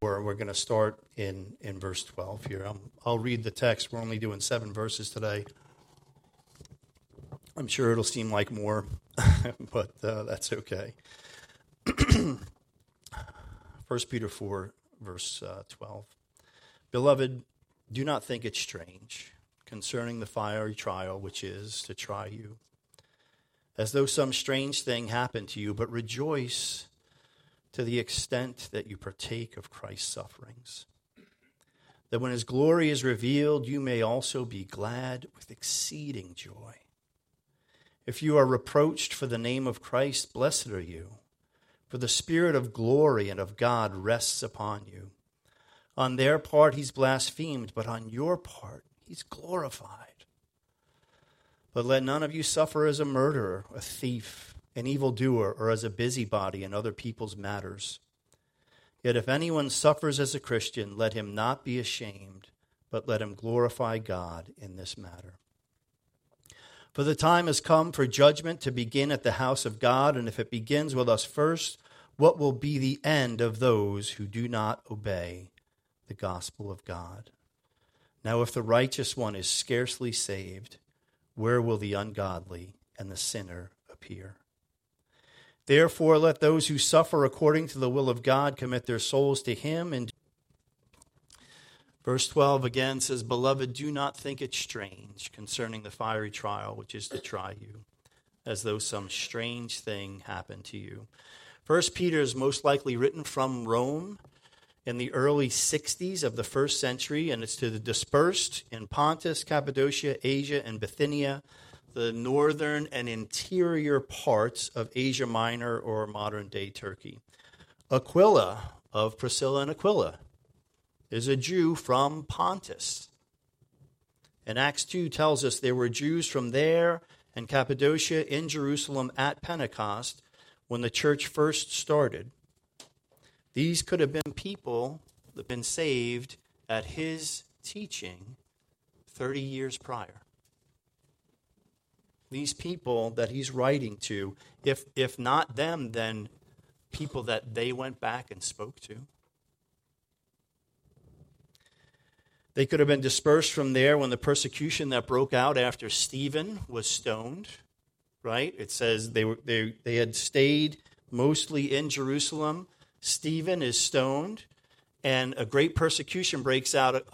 where we're going to start in verse 12 here. I'll read the text. We're only doing 7 verses today. I'm sure it'll seem like more, but that's okay. 1 Peter 4, verse 12. Beloved, do not think it strange concerning the fiery trial which is to try you, as though some strange thing happened to you, but rejoice to the extent that you partake of Christ's sufferings, that when his glory is revealed, you may also be glad with exceeding joy. If you are reproached for the name of Christ, blessed are you, for the Spirit of glory and of God rests upon you. On their part he's blasphemed, but on your part he's glorified. But let none of you suffer as a murderer, a thief, an evildoer, or as a busybody in other people's matters. Yet if anyone suffers as a Christian, let him not be ashamed, but let him glorify God in this matter. For the time has come for judgment to begin at the house of God, and if it begins with us first, what will be the end of those who do not obey the gospel of God? Now if the righteous one is scarcely saved, where will the ungodly and the sinner appear? Therefore, let those who suffer according to the will of God commit their souls to him. And verse 12 again says, Beloved, do not think it strange concerning the fiery trial which is to try you, as though some strange thing happened to you. 1 Peter is most likely written from Rome in the early 60s of the first century, and it's to the dispersed in Pontus, Cappadocia, Asia, and Bithynia, the northern and interior parts of Asia Minor or modern-day Turkey. Aquila, of Priscilla and Aquila, is a Jew from Pontus. And Acts 2 tells us there were Jews from there and Cappadocia in Jerusalem at Pentecost when the church first started. These could have been people that had been saved at his teaching 30 years prior. These people that he's writing to, if not them, then people that they went back and spoke to. They could have been dispersed from there when the persecution that broke out after Stephen was stoned, right? It says they had stayed mostly in Jerusalem. Stephen is stoned, and a great persecution breaks out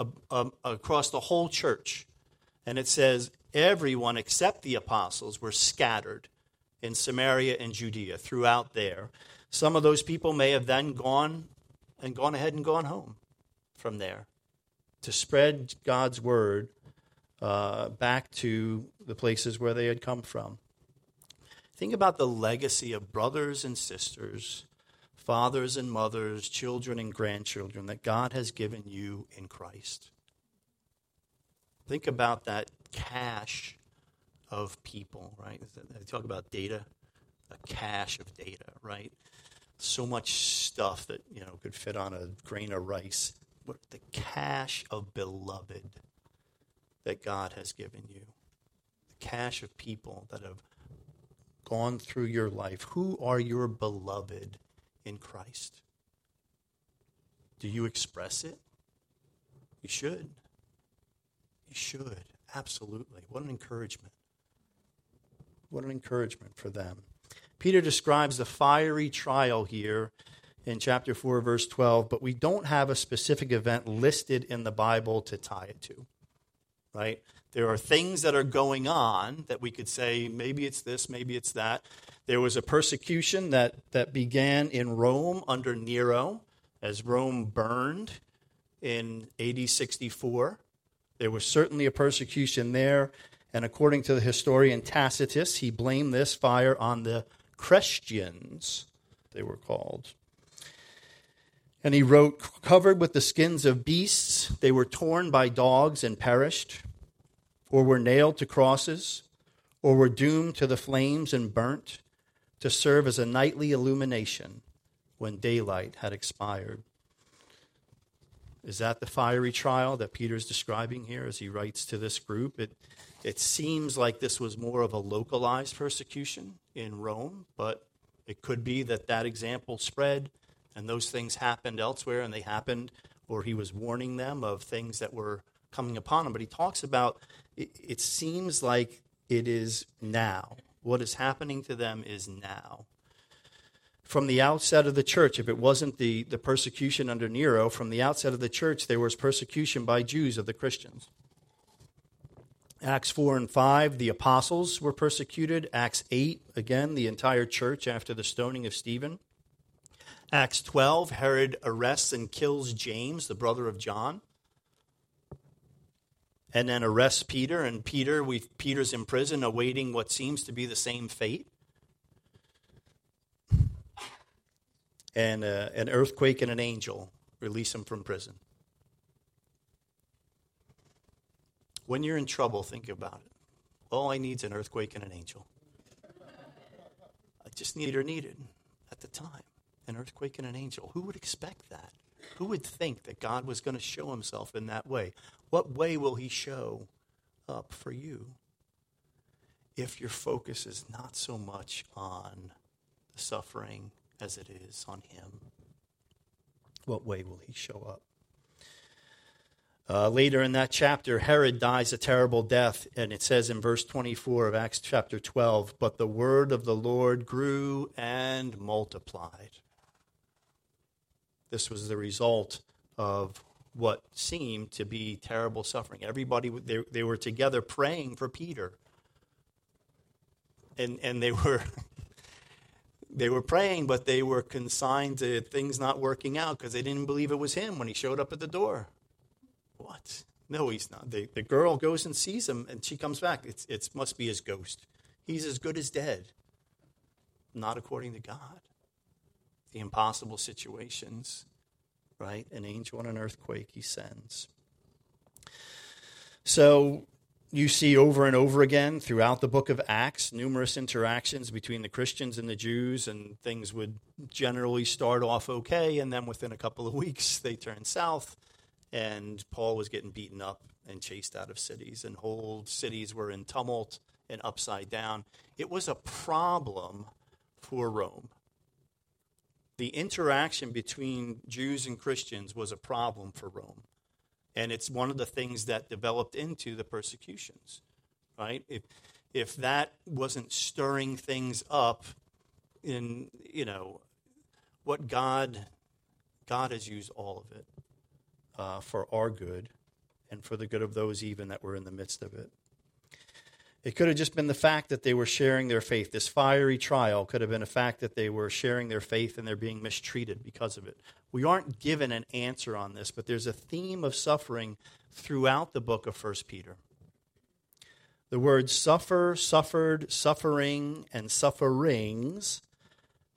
across the whole church. And it says everyone except the apostles were scattered in Samaria and Judea, throughout there. Some of those people may have then gone home from there to spread God's word back to the places where they had come from. Think about the legacy of brothers and sisters, fathers and mothers, children and grandchildren that God has given you in Christ. Think about that cache of people, right? They talk about data, a cache of data, right? So much stuff that, could fit on a grain of rice. What the cache of beloved that God has given you. The cache of people that have gone through your life. Who are your beloved in Christ? Do you express it? You should. You should, absolutely. What an encouragement. What an encouragement for them. Peter describes the fiery trial here in chapter 4, verse 12, but we don't have a specific event listed in the Bible to tie it to, right? There are things that are going on that we could say, maybe it's this, maybe it's that. There was a persecution that began in Rome under Nero as Rome burned in AD 64. There was certainly a persecution there, and according to the historian Tacitus, he blamed this fire on the Christians, they were called. And he wrote, covered with the skins of beasts, they were torn by dogs and perished, or were nailed to crosses, or were doomed to the flames and burnt, to serve as a nightly illumination when daylight had expired. Is that the fiery trial that Peter's describing here as he writes to this group? It seems like this was more of a localized persecution in Rome, but it could be that example spread And those things happened elsewhere, and they happened, or he was warning them of things that were coming upon him. But he talks about, it seems like it is now. What is happening to them is now. From the outset of the church, if it wasn't the persecution under Nero, from the outset of the church, there was persecution by Jews of the Christians. Acts 4 and 5, the apostles were persecuted. Acts 8, again, the entire church after the stoning of Stephen. Acts 12, Herod arrests and kills James, the brother of John. And then arrests Peter, and Peter's in prison awaiting what seems to be the same fate. And an earthquake and an angel release him from prison. When you're in trouble, think about it. All I need is an earthquake and an angel. I just needed at the time, an earthquake and an angel. Who would expect that? Who would think that God was going to show himself in that way? What way will he show up for you if your focus is not so much on the suffering as it is on him? What way will he show up? Later in that chapter, Herod dies a terrible death, and it says in verse 24 of Acts chapter 12, but the word of the Lord grew and multiplied. This was the result of what seemed to be terrible suffering. Everybody, they were together praying for Peter. And they were... They were praying, but they were consigned to things not working out because they didn't believe it was him when he showed up at the door. What? No, he's not. The girl goes and sees him, and she comes back. It must be his ghost. He's as good as dead. Not according to God. The impossible situations, right? An angel and an earthquake he sends. So... You see over and over again throughout the book of Acts, numerous interactions between the Christians and the Jews, and things would generally start off okay, and then within a couple of weeks they turned south, and Paul was getting beaten up and chased out of cities, and whole cities were in tumult and upside down. It was a problem for Rome. The interaction between Jews and Christians was a problem for Rome. And it's one of the things that developed into the persecutions, right? If that wasn't stirring things up in, you know, what God has used all of it for our good and for the good of those even that were in the midst of it. It could have just been the fact that they were sharing their faith. This fiery trial could have been a fact that they were sharing their faith and they're being mistreated because of it. We aren't given an answer on this, but there's a theme of suffering throughout the book of 1 Peter. The words suffer, suffered, suffering, and sufferings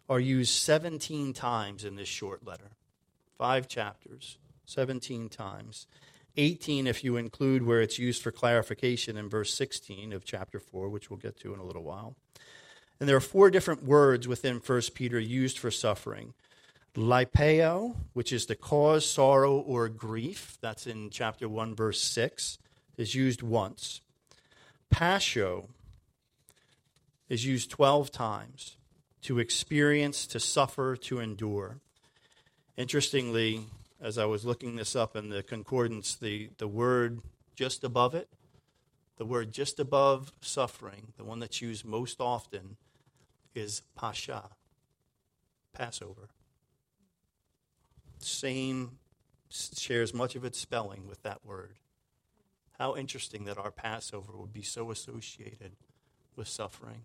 are used 17 times in this short letter. 5 chapters, 17 times. 18 if you include where it's used for clarification in verse 16 of chapter 4, which we'll get to in a little while. And there are 4 different words within 1 Peter used for suffering. Lipeo, which is to cause sorrow or grief, that's in chapter 1, verse 6, is used once. Passio is used 12 times, to experience, to suffer, to endure. Interestingly, as I was looking this up in the concordance, the word just above it, the word just above suffering, the one that's used most often, is pascha, Passover. Same, shares much of its spelling with that word. How interesting that our Passover would be so associated with suffering.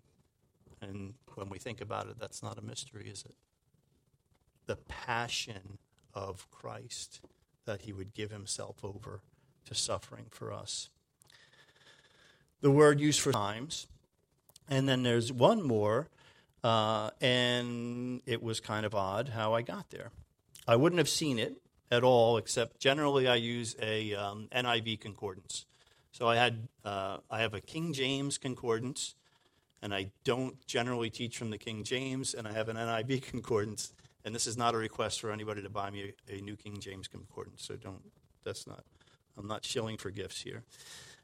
And when we think about it, that's not a mystery, is it? The passion of Christ, that he would give himself over to suffering for us. The word used for times, and then there's one more, and it was kind of odd how I got there. I wouldn't have seen it at all, except generally I use a NIV concordance. So I have a King James concordance, and I don't generally teach from the King James, and I have an NIV concordance. And this is not a request for anybody to buy me a new King James concordance, so I'm not shilling for gifts here.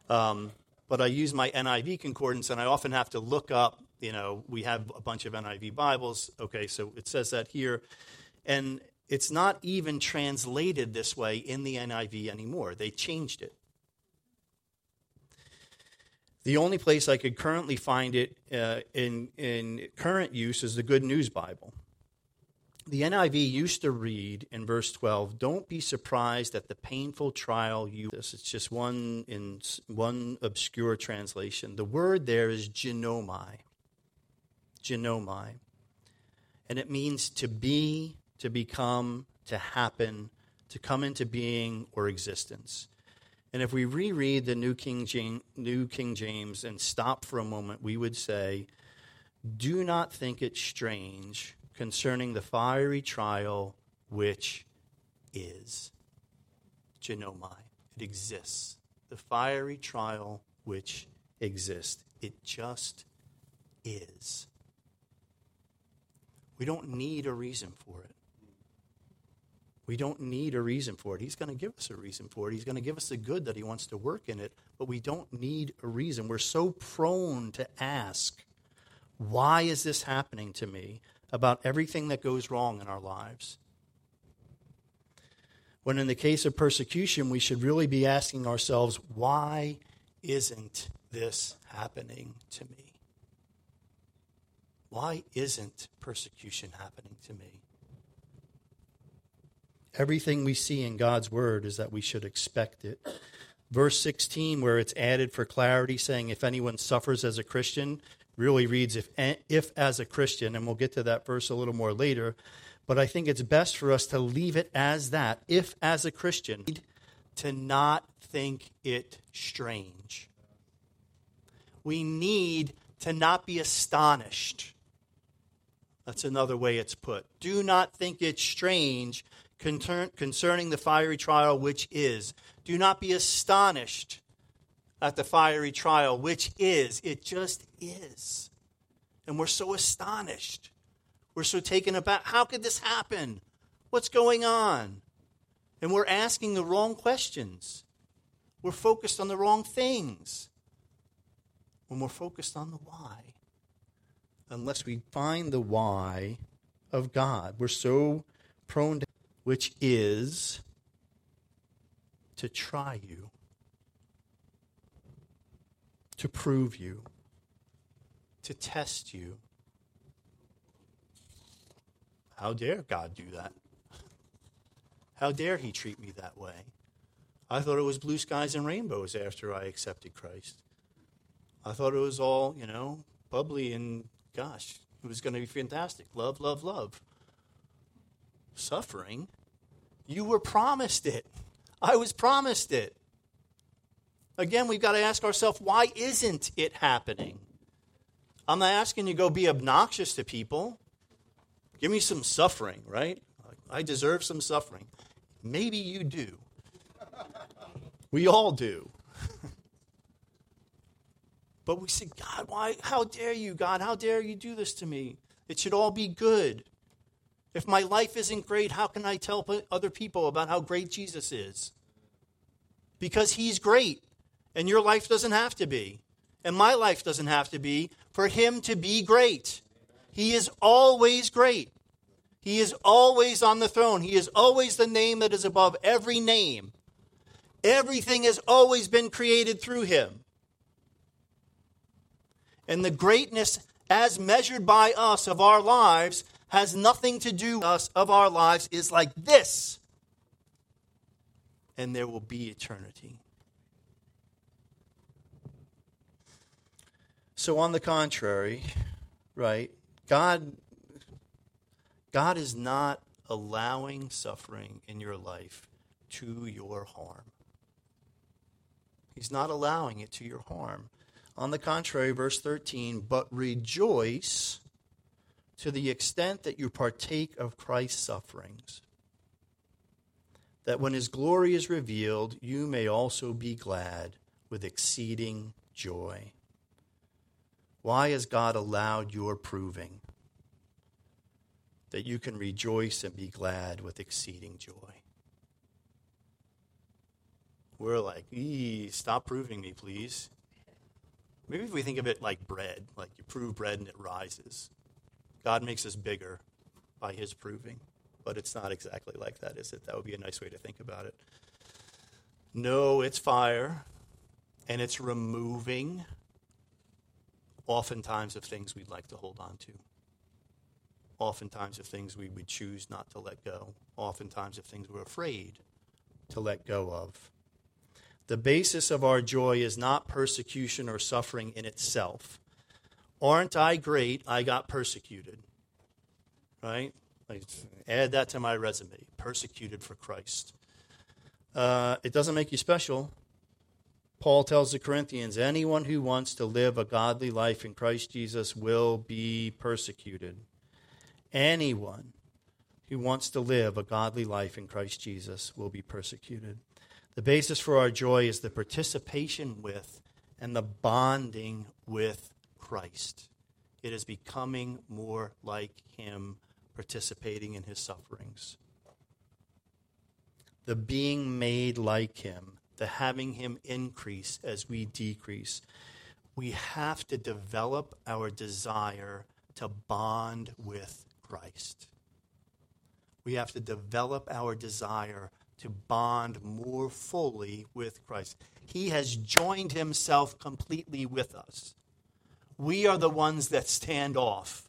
But I use my NIV concordance, and I often have to look up, we have a bunch of NIV Bibles. Okay, so it says that here. And It's not even translated this way in the NIV anymore. They changed it. The only place I could currently find it in current use is the Good News Bible. The NIV used to read in verse 12, "Don't be surprised at the painful trial you." This it's just one in one obscure translation. The word there is genomai. Genomai. And it means to be, to become, to happen, to come into being or existence. And if we reread the New King James and stop for a moment, we would say, "Do not think it strange concerning the fiery trial which is." Genomai. It exists. The fiery trial which exists. It just is. We don't need a reason for it. We don't need a reason for it. He's going to give us a reason for it. He's going to give us the good that he wants to work in it, but we don't need a reason. We're so prone to ask, why is this happening to me, about everything that goes wrong in our lives? When in the case of persecution, we should really be asking ourselves, why isn't this happening to me? Why isn't persecution happening to me? Everything we see in God's word is that we should expect it. Verse 16, where it's added for clarity, saying, if anyone suffers as a Christian, really reads, if as a Christian, and we'll get to that verse a little more later, but I think it's best for us to leave it as that, if as a Christian, to not think it strange. We need to not be astonished. That's another way it's put. Do not think it strange concerning the fiery trial which is. Do not be astonished at the fiery trial which is. It just is. And we're so astonished. We're so taken aback. How could this happen? What's going on? And we're asking the wrong questions. We're focused on the wrong things when we're focused on the why. Unless we find the why of God, we're so prone to, which is to try you, to prove you, to test you. How dare God do that? How dare he treat me that way? I thought it was blue skies and rainbows after I accepted Christ. I thought it was all, bubbly and gosh, it was going to be fantastic. Love, love, love. Suffering. You were promised it. I was promised it. Again, we've got to ask ourselves, why isn't it happening? I'm not asking you to go be obnoxious to people. Give me some suffering, right? I deserve some suffering. Maybe you do. We all do. But we say, God, why? How dare you, God? How dare you do this to me? It should all be good. If my life isn't great, how can I tell other people about how great Jesus is? Because he's great, and your life doesn't have to be, and my life doesn't have to be, for him to be great. He is always great. He is always on the throne. He is always the name that is above every name. Everything has always been created through him. And the greatness as measured by us of our lives has nothing to do with us of our lives is like this. And there will be eternity. So on the contrary, right, God is not allowing suffering in your life to your harm. He's not allowing it to your harm. On the contrary, verse 13, but rejoice to the extent that you partake of Christ's sufferings, that when his glory is revealed, you may also be glad with exceeding joy. Why has God allowed your proving? That you can rejoice and be glad with exceeding joy. We're like, stop proving me, please. Maybe if we think of it like bread, like you prove bread and it rises. God makes us bigger by his proving. but it's not exactly like that, is it? That would be a nice way to think about it. No, it's fire, and it's removing oftentimes of things we'd like to hold on to, oftentimes of things we would choose not to let go, oftentimes of things we're afraid to let go of. The basis of our joy is not persecution or suffering in itself. Aren't I great? I got persecuted, right? Like, add that to my resume, persecuted for Christ. It doesn't make you special. Paul tells the Corinthians, anyone who wants to live a godly life in Christ Jesus will be persecuted. Anyone who wants to live a godly life in Christ Jesus will be persecuted. The basis for our joy is the participation with and the bonding with Christ. It is becoming more like him, participating in his sufferings. The being made like him, the having him increase as we decrease. We have to develop our desire to bond with Christ. We have to develop our desire to bond more fully with Christ. He has joined himself completely with us. We are the ones that stand off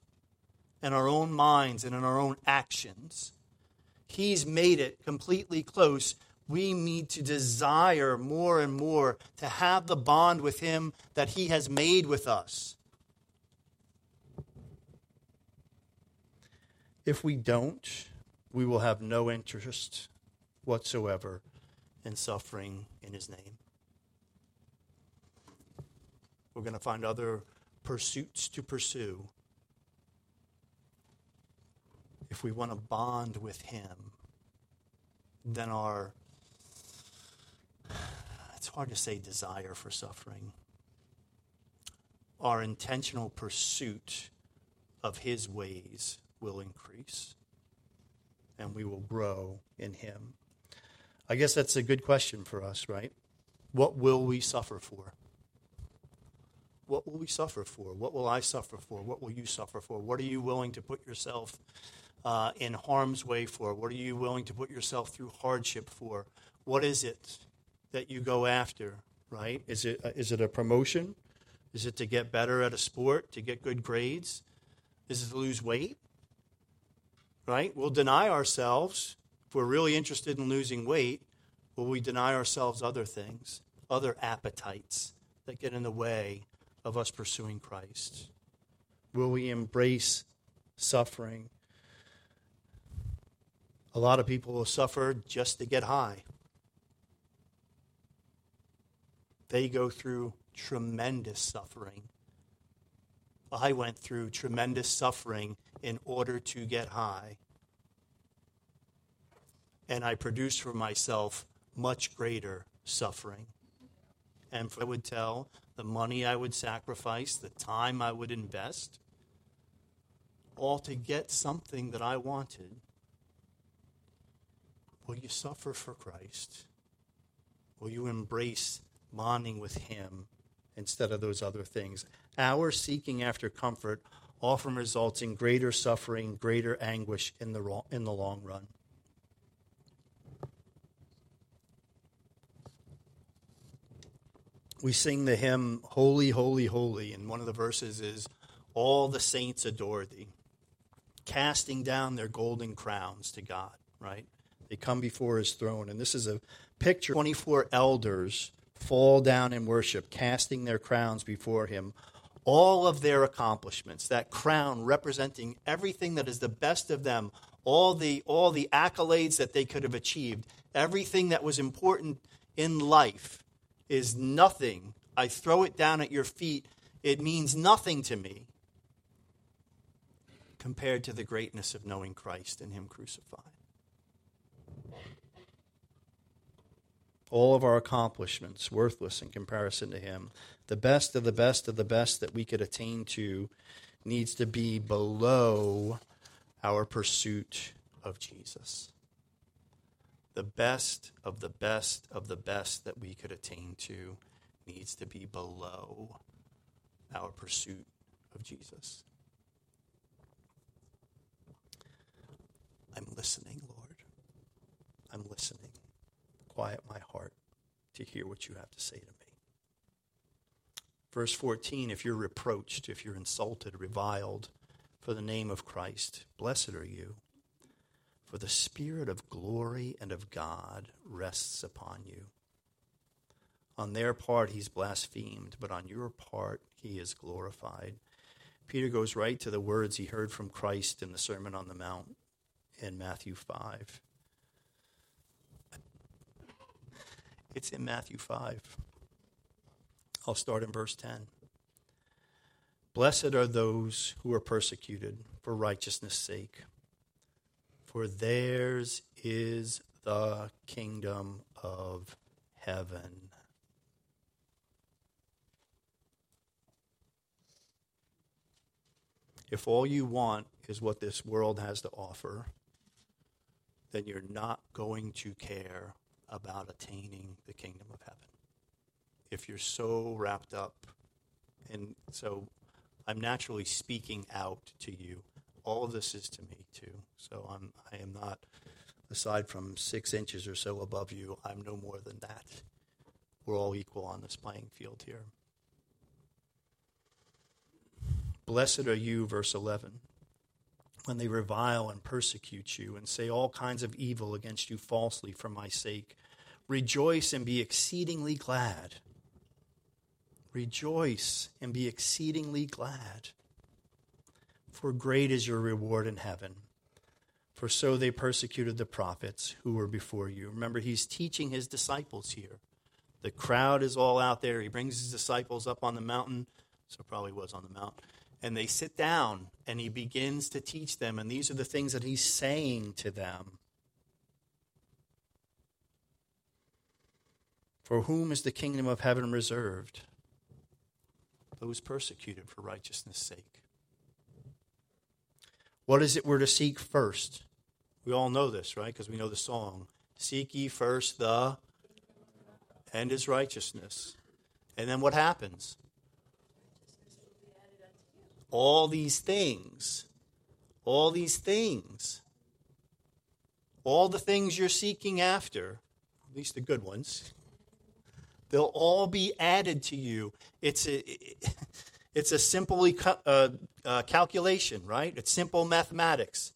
in our own minds and in our own actions. He's made it completely close. We need to desire more and more to have the bond with him that he has made with us. If we don't, we will have no interest whatsoever in suffering in his name. We're going to find other pursuits to pursue. If we want to bond with him, then our, it's hard to say desire for suffering, our intentional pursuit of his ways will increase, and we will grow in him. I guess that's a good question for us, right? What will we suffer for? What will we suffer for? What will I suffer for? What will you suffer for? What are you willing to put yourself in harm's way for? What are you willing to put yourself through hardship for? What is it that you go after, right? Is it a promotion? Is it to get better at a sport, to get good grades? Is it to lose weight? Right? We'll deny ourselves. If we're really interested in losing weight, will we deny ourselves other things, other appetites that get in the way of us pursuing Christ? Will we embrace suffering? A lot of people will suffer just to get high. They go through tremendous suffering. I went through tremendous suffering in order to get high. And I produced for myself much greater suffering. And I would tell the money I would sacrifice, the time I would invest, all to get something that I wanted. Will you suffer for Christ? Will you embrace bonding with him instead of those other things? Our seeking after comfort often results in greater suffering, greater anguish in the long run. We sing the hymn, Holy, Holy, Holy, and one of the verses is, all the saints adore thee, casting down their golden crowns to God, right? They come before his throne, and this is a picture. 24 elders fall down in worship, casting their crowns before him. All of their accomplishments, that crown representing everything that is the best of them, all the accolades that they could have achieved, everything that was important in life is nothing. I throw it down at your feet. It means nothing to me compared to the greatness of knowing Christ and him crucified. All of our accomplishments, worthless in comparison to him. The best of the best of the best that we could attain to needs to be below our pursuit of Jesus. The best of the best of the best that we could attain to needs to be below our pursuit of Jesus. I I'm listening, Lord. I'm listening. Quiet my heart to hear what you have to say to me. Verse 14, if you're reproached, if you're insulted, reviled for the name of Christ, blessed are you. For the Spirit of glory and of God rests upon you. On their part, he's blasphemed, but on your part, he is glorified. Peter goes right to the words he heard from Christ in the Sermon on the Mount in Matthew 5. It's in Matthew 5. I'll start in verse 10. Blessed are those who are persecuted for righteousness' sake, for theirs is the kingdom of heaven. If all you want is what this world has to offer, then you're not going to care about attaining the kingdom of heaven. If you're so wrapped up, and so I'm naturally speaking out to you. All of this is to me too. So I am not, aside from 6 inches or so above you, I'm no more than that. We're all equal on this playing field here. Blessed are you, verse 11, when they revile and persecute you and say all kinds of evil against you falsely for my sake. Rejoice and be exceedingly glad. Rejoice and be exceedingly glad. For great is your reward in heaven. For so they persecuted the prophets who were before you. Remember, he's teaching his disciples here. The crowd is all out there. He brings his disciples up on the mountain. So it probably was on the mount. And they sit down, and he begins to teach them. And these are the things that he's saying to them. For whom is the kingdom of heaven reserved? Those persecuted for righteousness' sake. What is it we're to seek first? We all know this, right? Because we know the song. Seek ye first the and his righteousness. And then what happens? All these things, all the things you're seeking after, at least the good ones, they'll all be added to you. It's a simple calculation, right? It's simple mathematics.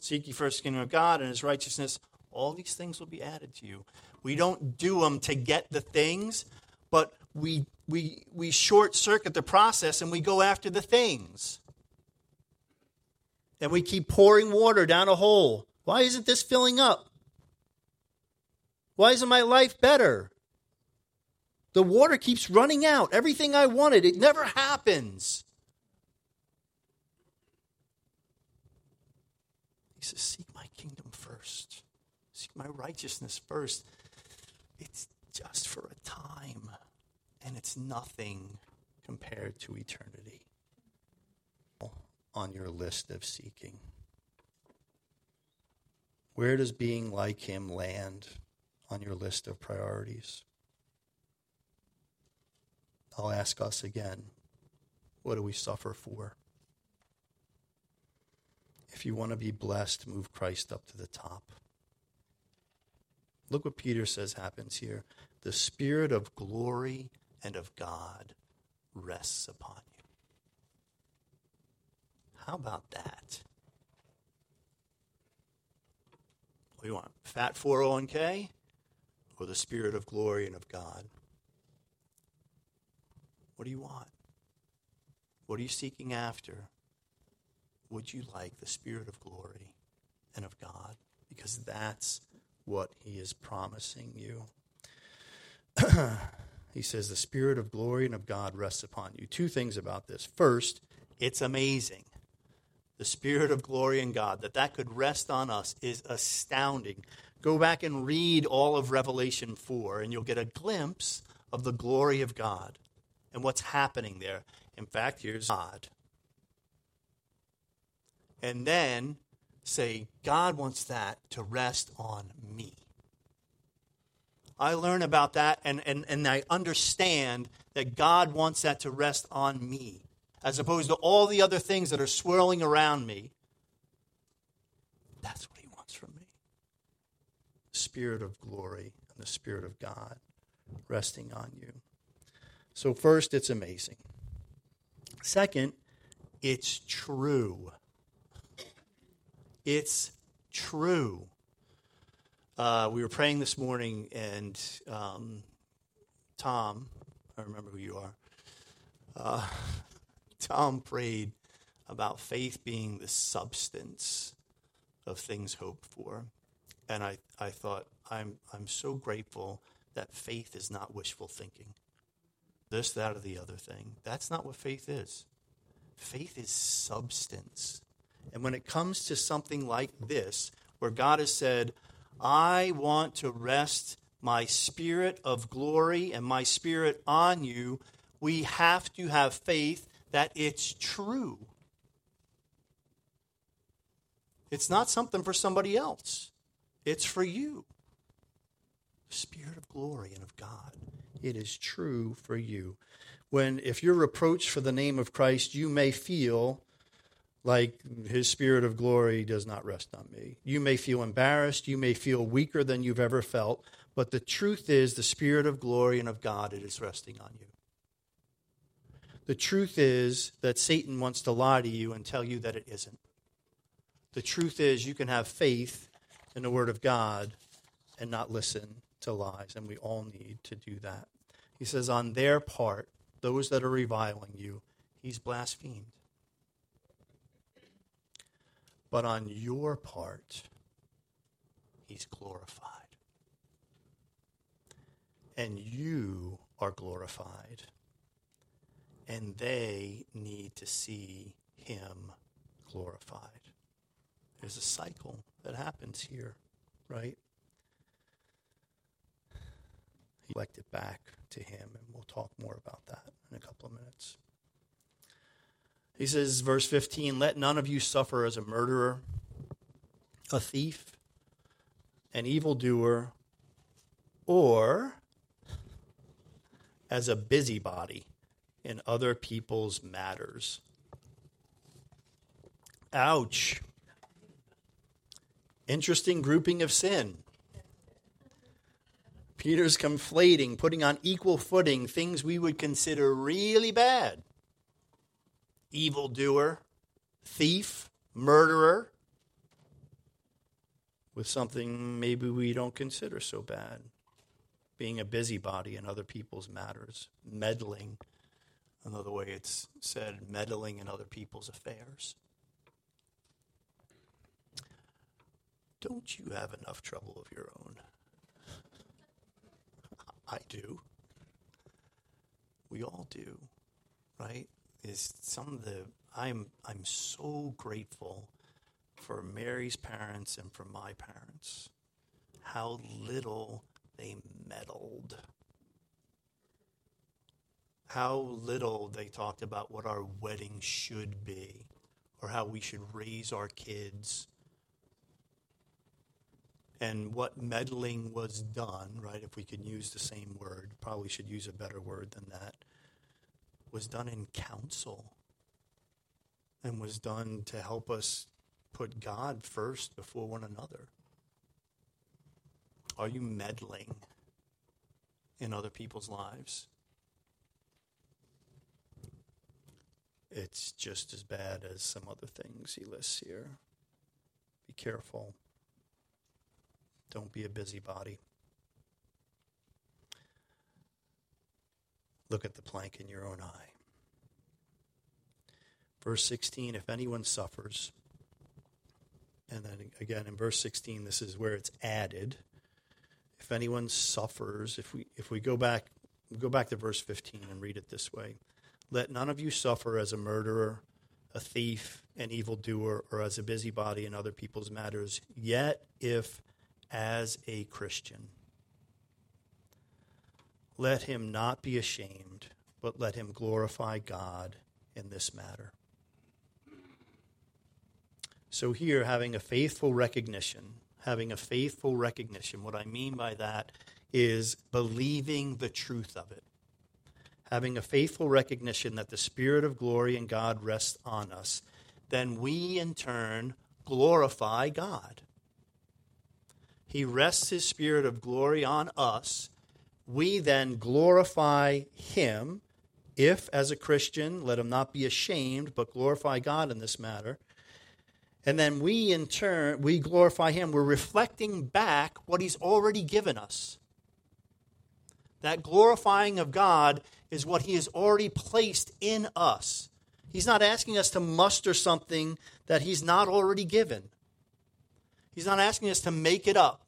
Seek ye first the kingdom of God and his righteousness. All these things will be added to you. We don't do them to get the things, but we short-circuit the process and we go after the things. And we keep pouring water down a hole. Why isn't this filling up? Why isn't my life better? The water keeps running out. Everything I wanted, it never happens. He says, seek my kingdom first. Seek my righteousness first. It's just for a time. And it's nothing compared to eternity on your list of seeking. Where does being like him land on your list of priorities? I'll ask us again, what do we suffer for? If you want to be blessed, move Christ up to the top. Look what Peter says happens here. The Spirit of glory and of God rests upon you. How about that? What do you want? Fat 401k or the Spirit of glory and of God? What do you want? What are you seeking after? Would you like the Spirit of glory and of God? Because that's what he is promising you. He says, the Spirit of glory and of God rests upon you. Two things about this. First, it's amazing. The Spirit of glory and God, that could rest on us is astounding. Go back and read all of Revelation 4, and you'll get a glimpse of the glory of God and what's happening there. In fact, here's God. And then say, God wants that to rest on me. I learn about that, and I understand that God wants that to rest on me, as opposed to all the other things that are swirling around me. That's what he Spirit of glory and the Spirit of God resting on you. So first, it's amazing. Second, it's true. It's true. We were praying this morning, and Tom, I remember who you are, Tom prayed about faith being the substance of things hoped for. And I thought, I'm so grateful that faith is not wishful thinking. This, that, or the other thing. That's not what faith is. Faith is substance. And when it comes to something like this, where God has said, I want to rest my Spirit of glory and my Spirit on you, we have to have faith that it's true. It's not something for somebody else. It's for you. The Spirit of glory and of God. It is true for you. If you're reproached for the name of Christ, you may feel like his Spirit of glory does not rest on me. You may feel embarrassed. You may feel weaker than you've ever felt. But the truth is the Spirit of glory and of God, it is resting on you. The truth is that Satan wants to lie to you and tell you that it isn't. The truth is you can have faith in the Word of God and not listen to lies, and we all need to do that. He says, on their part, those that are reviling you, he's blasphemed. But on your part, he's glorified. And you are glorified. And they need to see him glorified. There's a cycle that happens here, right? He reflected back to him, and we'll talk more about that in a couple of minutes. He says, verse 15, let none of you suffer as a murderer, a thief, an evildoer, or as a busybody in other people's matters. Ouch. Interesting grouping of sin. Peter's conflating, putting on equal footing things we would consider really bad. Evildoer, thief, murderer, with something maybe we don't consider so bad. Being a busybody in other people's matters. Meddling. Another way it's said, meddling in other people's affairs. Don't you have enough trouble of your own? I do. We all do, right? I'm so grateful for Mary's parents and for my parents. How little they meddled. How little they talked about what our wedding should be or how we should raise our kids. And what meddling was done, right, if we could use the same word, probably should use a better word than that, was done in counsel and was done to help us put God first before one another. Are you meddling in other people's lives? It's just as bad as some other things he lists here. Be careful. Don't be a busybody. Look at the plank in your own eye. Verse 16, if anyone suffers, and then again in verse 16, this is where it's added. If anyone suffers, if we go back to verse 15 and read it this way. Let none of you suffer as a murderer, a thief, an evildoer, or as a busybody in other people's matters. Yet if as a Christian, let him not be ashamed, but let him glorify God in this matter. So here, having a faithful recognition, what I mean by that is believing the truth of it. Having a faithful recognition that the Spirit of glory and God rests on us, then we in turn glorify God. He rests his spirit of glory on us. We then glorify him. If, as a Christian, let him not be ashamed, but glorify God in this matter. And then we, in turn, we glorify him. We're reflecting back what he's already given us. That glorifying of God is what he has already placed in us. He's not asking us to muster something that he's not already given. He's not asking us to make it up.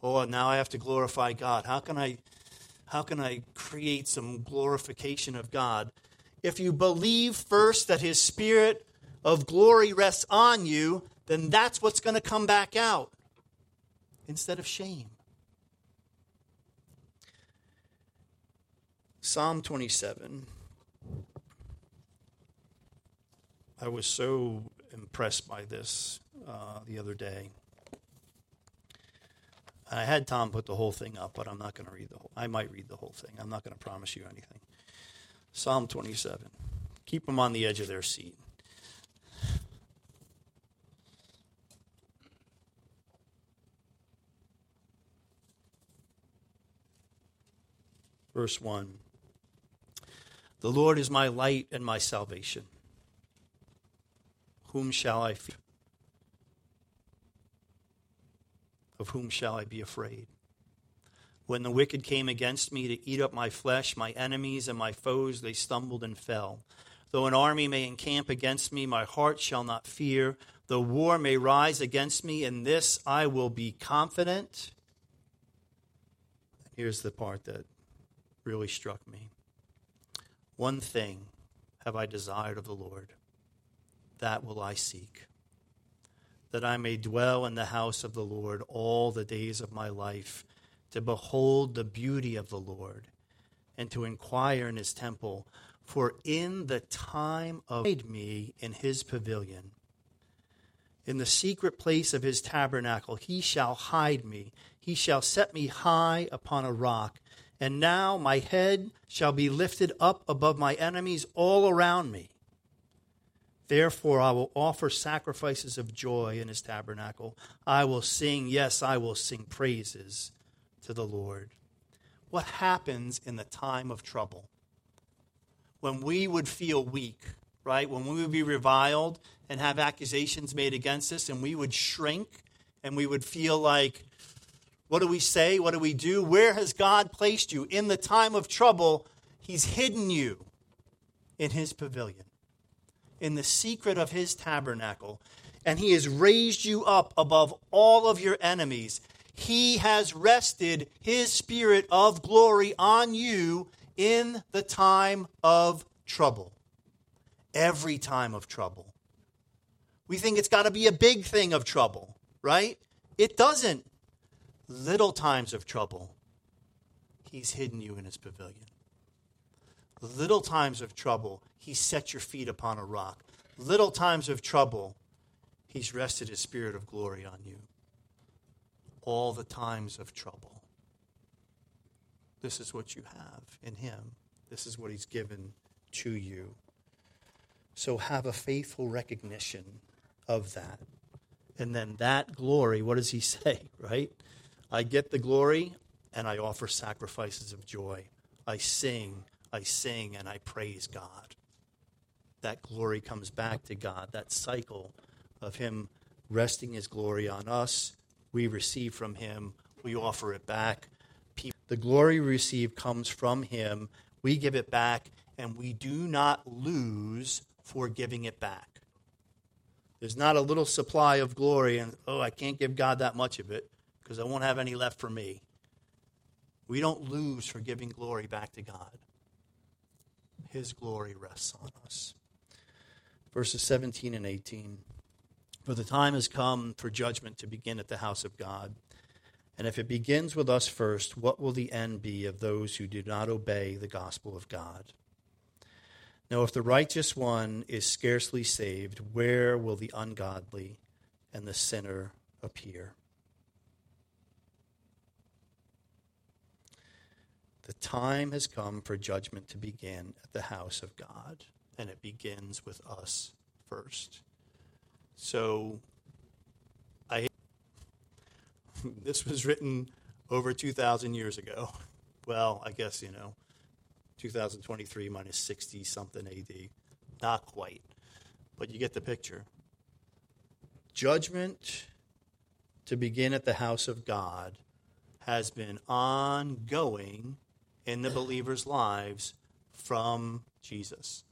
Oh, now I have to glorify God. How can I create some glorification of God? If you believe first that his spirit of glory rests on you, then that's what's going to come back out instead of shame. Psalm 27. I was so impressed by this the other day. I had Tom put the whole thing up, but I'm not going to read the whole. I might read the whole thing. I'm not going to promise you anything. Psalm 27. Keep them on the edge of their seat. Verse 1. The Lord is my light and my salvation. Whom shall I fear? Of whom shall I be afraid? When the wicked came against me to eat up my flesh, my enemies and my foes, they stumbled and fell. Though an army may encamp against me, my heart shall not fear. Though war may rise against me, in this I will be confident. Here's the part that really struck me. One thing have I desired of the Lord, that will I seek, that I may dwell in the house of the Lord all the days of my life, to behold the beauty of the Lord, and to inquire in his temple. For in the time of me in his pavilion, in the secret place of his tabernacle, he shall hide me. He shall set me high upon a rock. And now my head shall be lifted up above my enemies all around me. Therefore, I will offer sacrifices of joy in his tabernacle. I will sing, yes, I will sing praises to the Lord. What happens in the time of trouble? When we would feel weak, right? When we would be reviled and have accusations made against us, and we would shrink and we would feel like, what do we say? What do we do? Where has God placed you? In the time of trouble, he's hidden you in his pavilion, in the secret of his tabernacle, and he has raised you up above all of your enemies. He has rested his spirit of glory on you in the time of trouble. Every time of trouble. We think it's got to be a big thing of trouble, right? It doesn't. Little times of trouble, he's hidden you in his pavilion. Little times of trouble, he set your feet upon a rock. Little times of trouble, he's rested his spirit of glory on you. All the times of trouble. This is what you have in him. This is what he's given to you. So have a faithful recognition of that. And then that glory, what does he say, right? I get the glory, and I offer sacrifices of joy. I sing, and I praise God. That glory comes back to God. That cycle of him resting his glory on us, we receive from him, we offer it back. The glory we receive comes from him. We give it back, and we do not lose for giving it back. There's not a little supply of glory, and, oh, I can't give God that much of it, because I won't have any left for me. We don't lose for giving glory back to God. His glory rests on us. Verses 17 and 18. For the time has come for judgment to begin at the house of God. And if it begins with us first, what will the end be of those who do not obey the gospel of God? Now, if the righteous one is scarcely saved, where will the ungodly and the sinner appear? The time has come for judgment to begin at the house of God, and it begins with us first. So, This was written over 2,000 years ago. Well, I guess, 2023 minus 60 something AD. Not quite, but you get the picture. Judgment to begin at the house of God has been ongoing in the believers' lives from Jesus.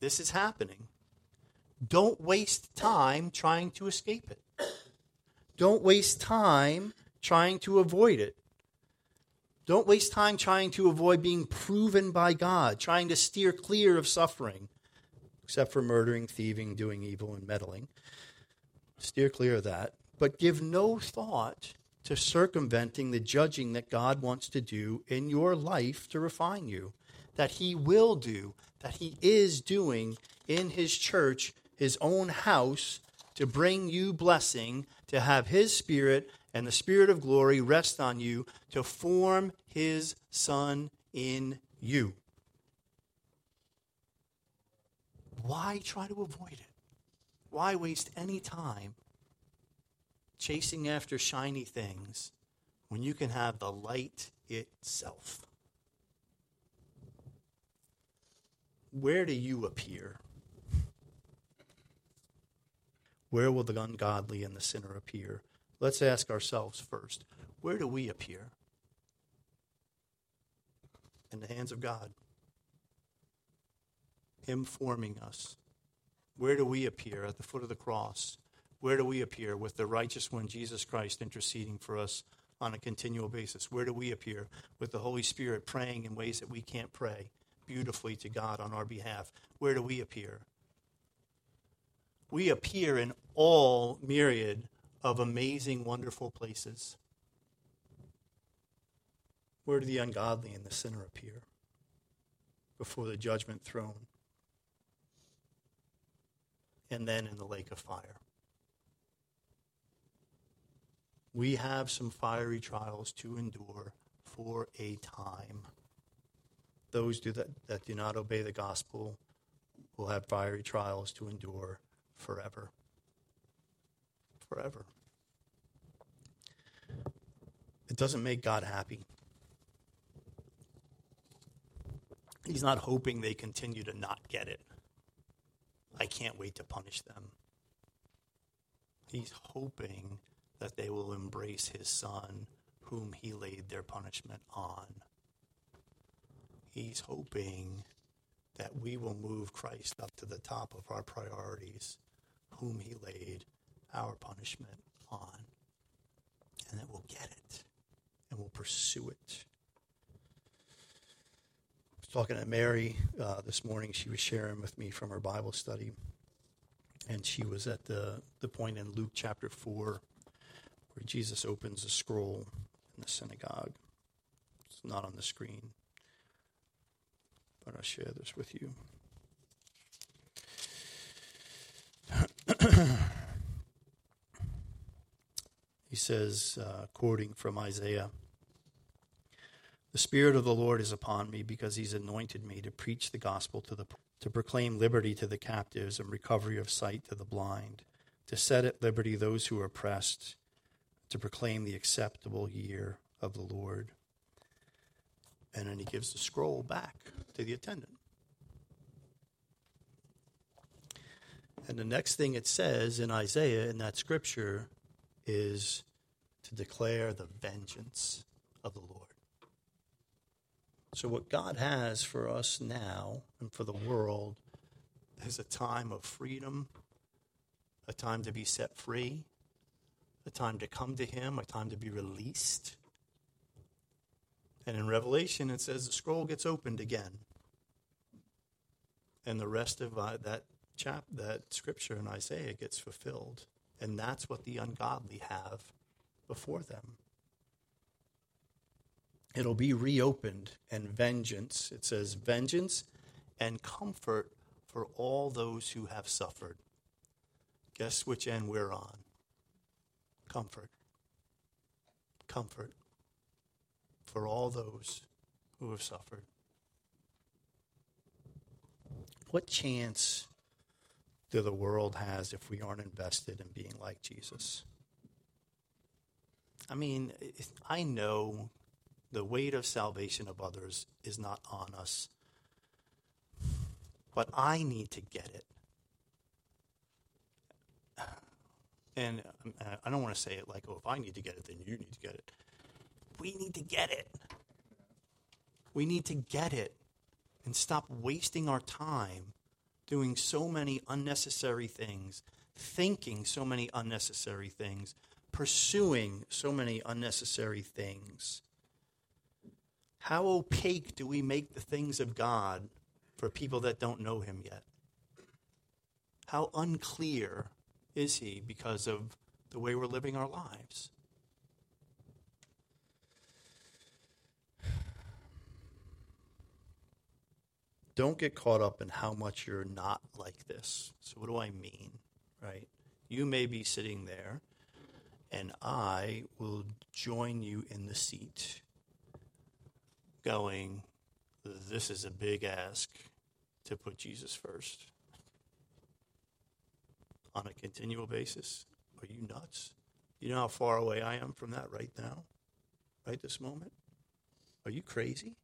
This is happening. Don't waste time trying to escape it. Don't waste time trying to avoid it. Don't waste time trying to avoid being proven by God, trying to steer clear of suffering, except for murdering, thieving, doing evil, and meddling. Steer clear of that. But give no thought to circumventing the judging that God wants to do in your life to refine you, that he will do, that he is doing in his church, his own house, to bring you blessing, to have his Spirit and the Spirit of glory rest on you, to form his Son in you. Why try to avoid it? Why waste any time chasing after shiny things when you can have the light itself? Where do you appear? Where will the ungodly and the sinner appear? Let's ask ourselves first, where do we appear? In the hands of God. Him forming us. Where do we appear? At the foot of the cross. Where do we appear? With the righteous one, Jesus Christ, interceding for us on a continual basis. Where do we appear? With the Holy Spirit praying in ways that we can't pray beautifully to God on our behalf. Where do we appear? We appear in all myriad of amazing, wonderful places. Where do the ungodly and the sinner appear? Before the judgment throne. And then in the lake of fire. We have some fiery trials to endure for a time. Those that do not obey the gospel will have fiery trials to endure forever. Forever. It doesn't make God happy. He's not hoping they continue to not get it. I can't wait to punish them. He's hoping that they will embrace his Son, whom he laid their punishment on. He's hoping that we will move Christ up to the top of our priorities, whom he laid our punishment on, and that we'll get it and we'll pursue it. I was talking to Mary this morning. She was sharing with me from her Bible study, and she was at the point in Luke chapter 4 where Jesus opens a scroll in the synagogue. It's not on the screen, but I'll share this with you. He says, quoting from Isaiah, "The Spirit of the Lord is upon me because he's anointed me to preach the gospel to proclaim liberty to the captives and recovery of sight to the blind, to set at liberty those who are oppressed, to proclaim the acceptable year of the Lord." And then he gives the scroll back to the attendant. And the next thing it says in Isaiah in that scripture is to declare the vengeance of the Lord. So what God has for us now and for the world is a time of freedom, a time to be set free, a time to come to him, a time to be released. And in Revelation, it says the scroll gets opened again. And the rest of that scripture in Isaiah gets fulfilled. And that's what the ungodly have before them. It'll be reopened, and vengeance. It says vengeance and comfort for all those who have suffered. Guess which end we're on? Comfort. Comfort for all those who have suffered. What chance that the world has if we aren't invested in being like Jesus? I mean, I know the weight of salvation of others is not on us, but I need to get it. And I don't want to say it like, oh, if I need to get it, then you need to get it. We need to get it. We need to get it and stop wasting our time doing so many unnecessary things, thinking so many unnecessary things, pursuing so many unnecessary things. How opaque do we make the things of God for people that don't know him yet? How unclear is he because of the way we're living our lives? Don't get caught up in how much you're not like this. So what do I mean, right? You may be sitting there, and I will join you in the seat going, this is a big ask to put Jesus first. On a continual basis? Are you nuts? You know how far away I am from that right now? Right this moment? Are you crazy?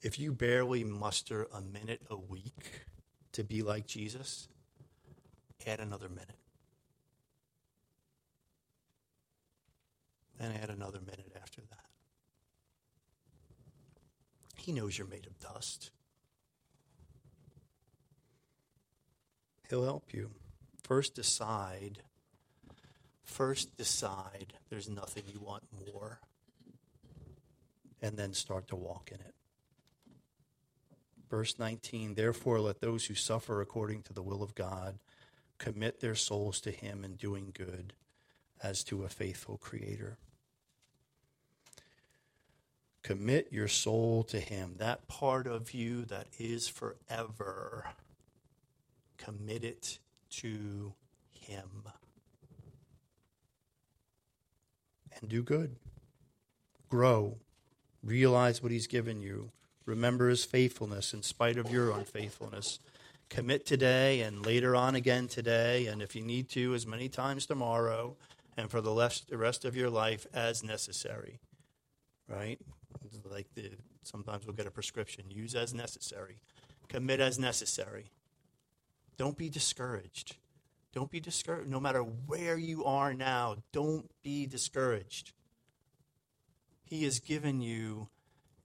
If you barely muster a minute a week to be like Jesus, add another minute. Then add another minute after that. He knows you're made of dust. He'll help you. First decide there's nothing you want more, and then start to walk in it. Verse 19, therefore let those who suffer according to the will of God commit their souls to him in doing good as to a faithful creator. Commit your soul to him. That part of you that is forever, commit it to him. And do good. Grow. Realize what he's given you. Remember his faithfulness in spite of your unfaithfulness. Commit today and later on again today, and if you need to, as many times tomorrow, and for the rest of your life as necessary. Right? Like sometimes we'll get a prescription. Use as necessary. Commit as necessary. Don't be discouraged. Don't be discouraged. No matter where you are now, don't be discouraged. He has given you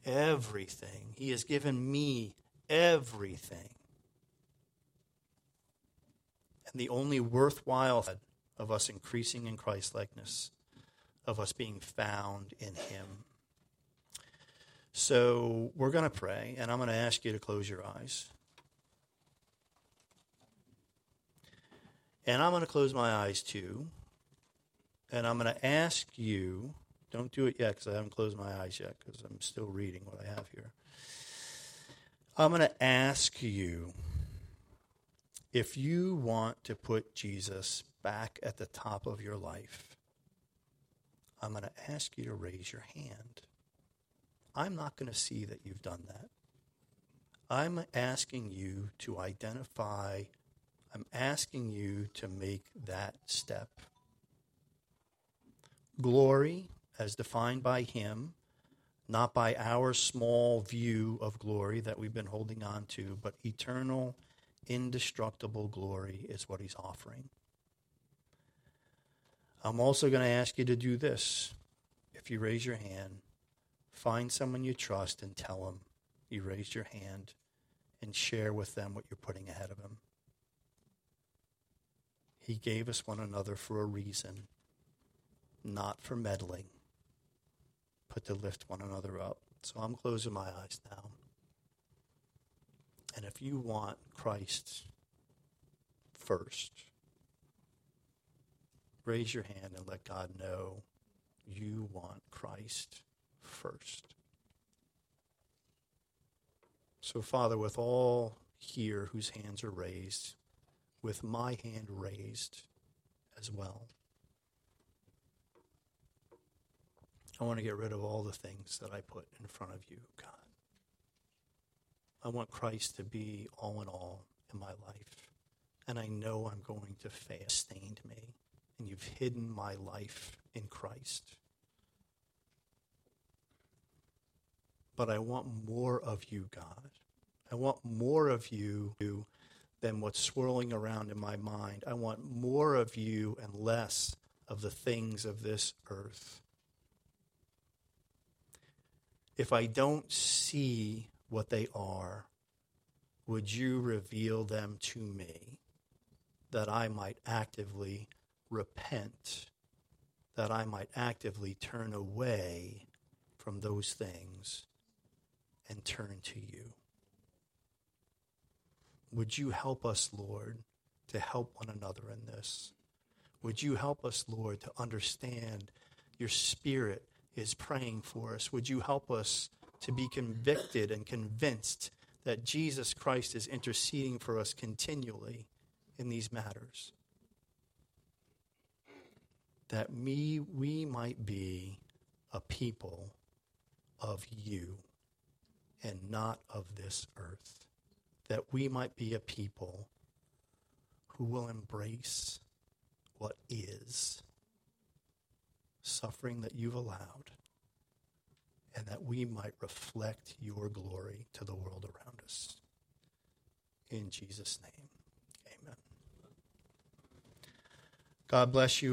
everything. He has given me everything. And the only worthwhile of us increasing in Christ-likeness, of us being found in him. So we're going to pray, and I'm going to ask you to close your eyes. And I'm going to close my eyes too. And I'm going to ask you, don't do it yet because I haven't closed my eyes yet because I'm still reading what I have here. I'm going to ask you if you want to put Jesus back at the top of your life. I'm going to ask you to raise your hand. I'm not going to see that you've done that. I'm asking you to identify. I'm asking you to make that step. Glory, as defined by him, not by our small view of glory that we've been holding on to, but eternal, indestructible glory is what he's offering. I'm also going to ask you to do this. If you raise your hand, find someone you trust and tell them you raised your hand and share with them what you're putting ahead of him. He gave us one another for a reason, not for meddling, but to lift one another up. So I'm closing my eyes now. And if you want Christ first, raise your hand and let God know you want Christ first. So, Father, with all here whose hands are raised, with my hand raised as well. I want to get rid of all the things that I put in front of you, God. I want Christ to be all in my life. And I know I'm going to fail. Sustained me and you've hidden my life in Christ. But I want more of you, God. I want more of you than what's swirling around in my mind. I want more of you and less of the things of this earth. If I don't see what they are, would you reveal them to me, that I might actively repent, that I might actively turn away from those things and turn to you? Would you help us, Lord, to help one another in this? Would you help us, Lord, to understand your Spirit is praying for us? Would you help us to be convicted and convinced that Jesus Christ is interceding for us continually in these matters? That we might be a people of you and not of this earth. That we might be a people who will embrace what is suffering that you've allowed, and that we might reflect your glory to the world around us. In Jesus' name, amen. God bless you.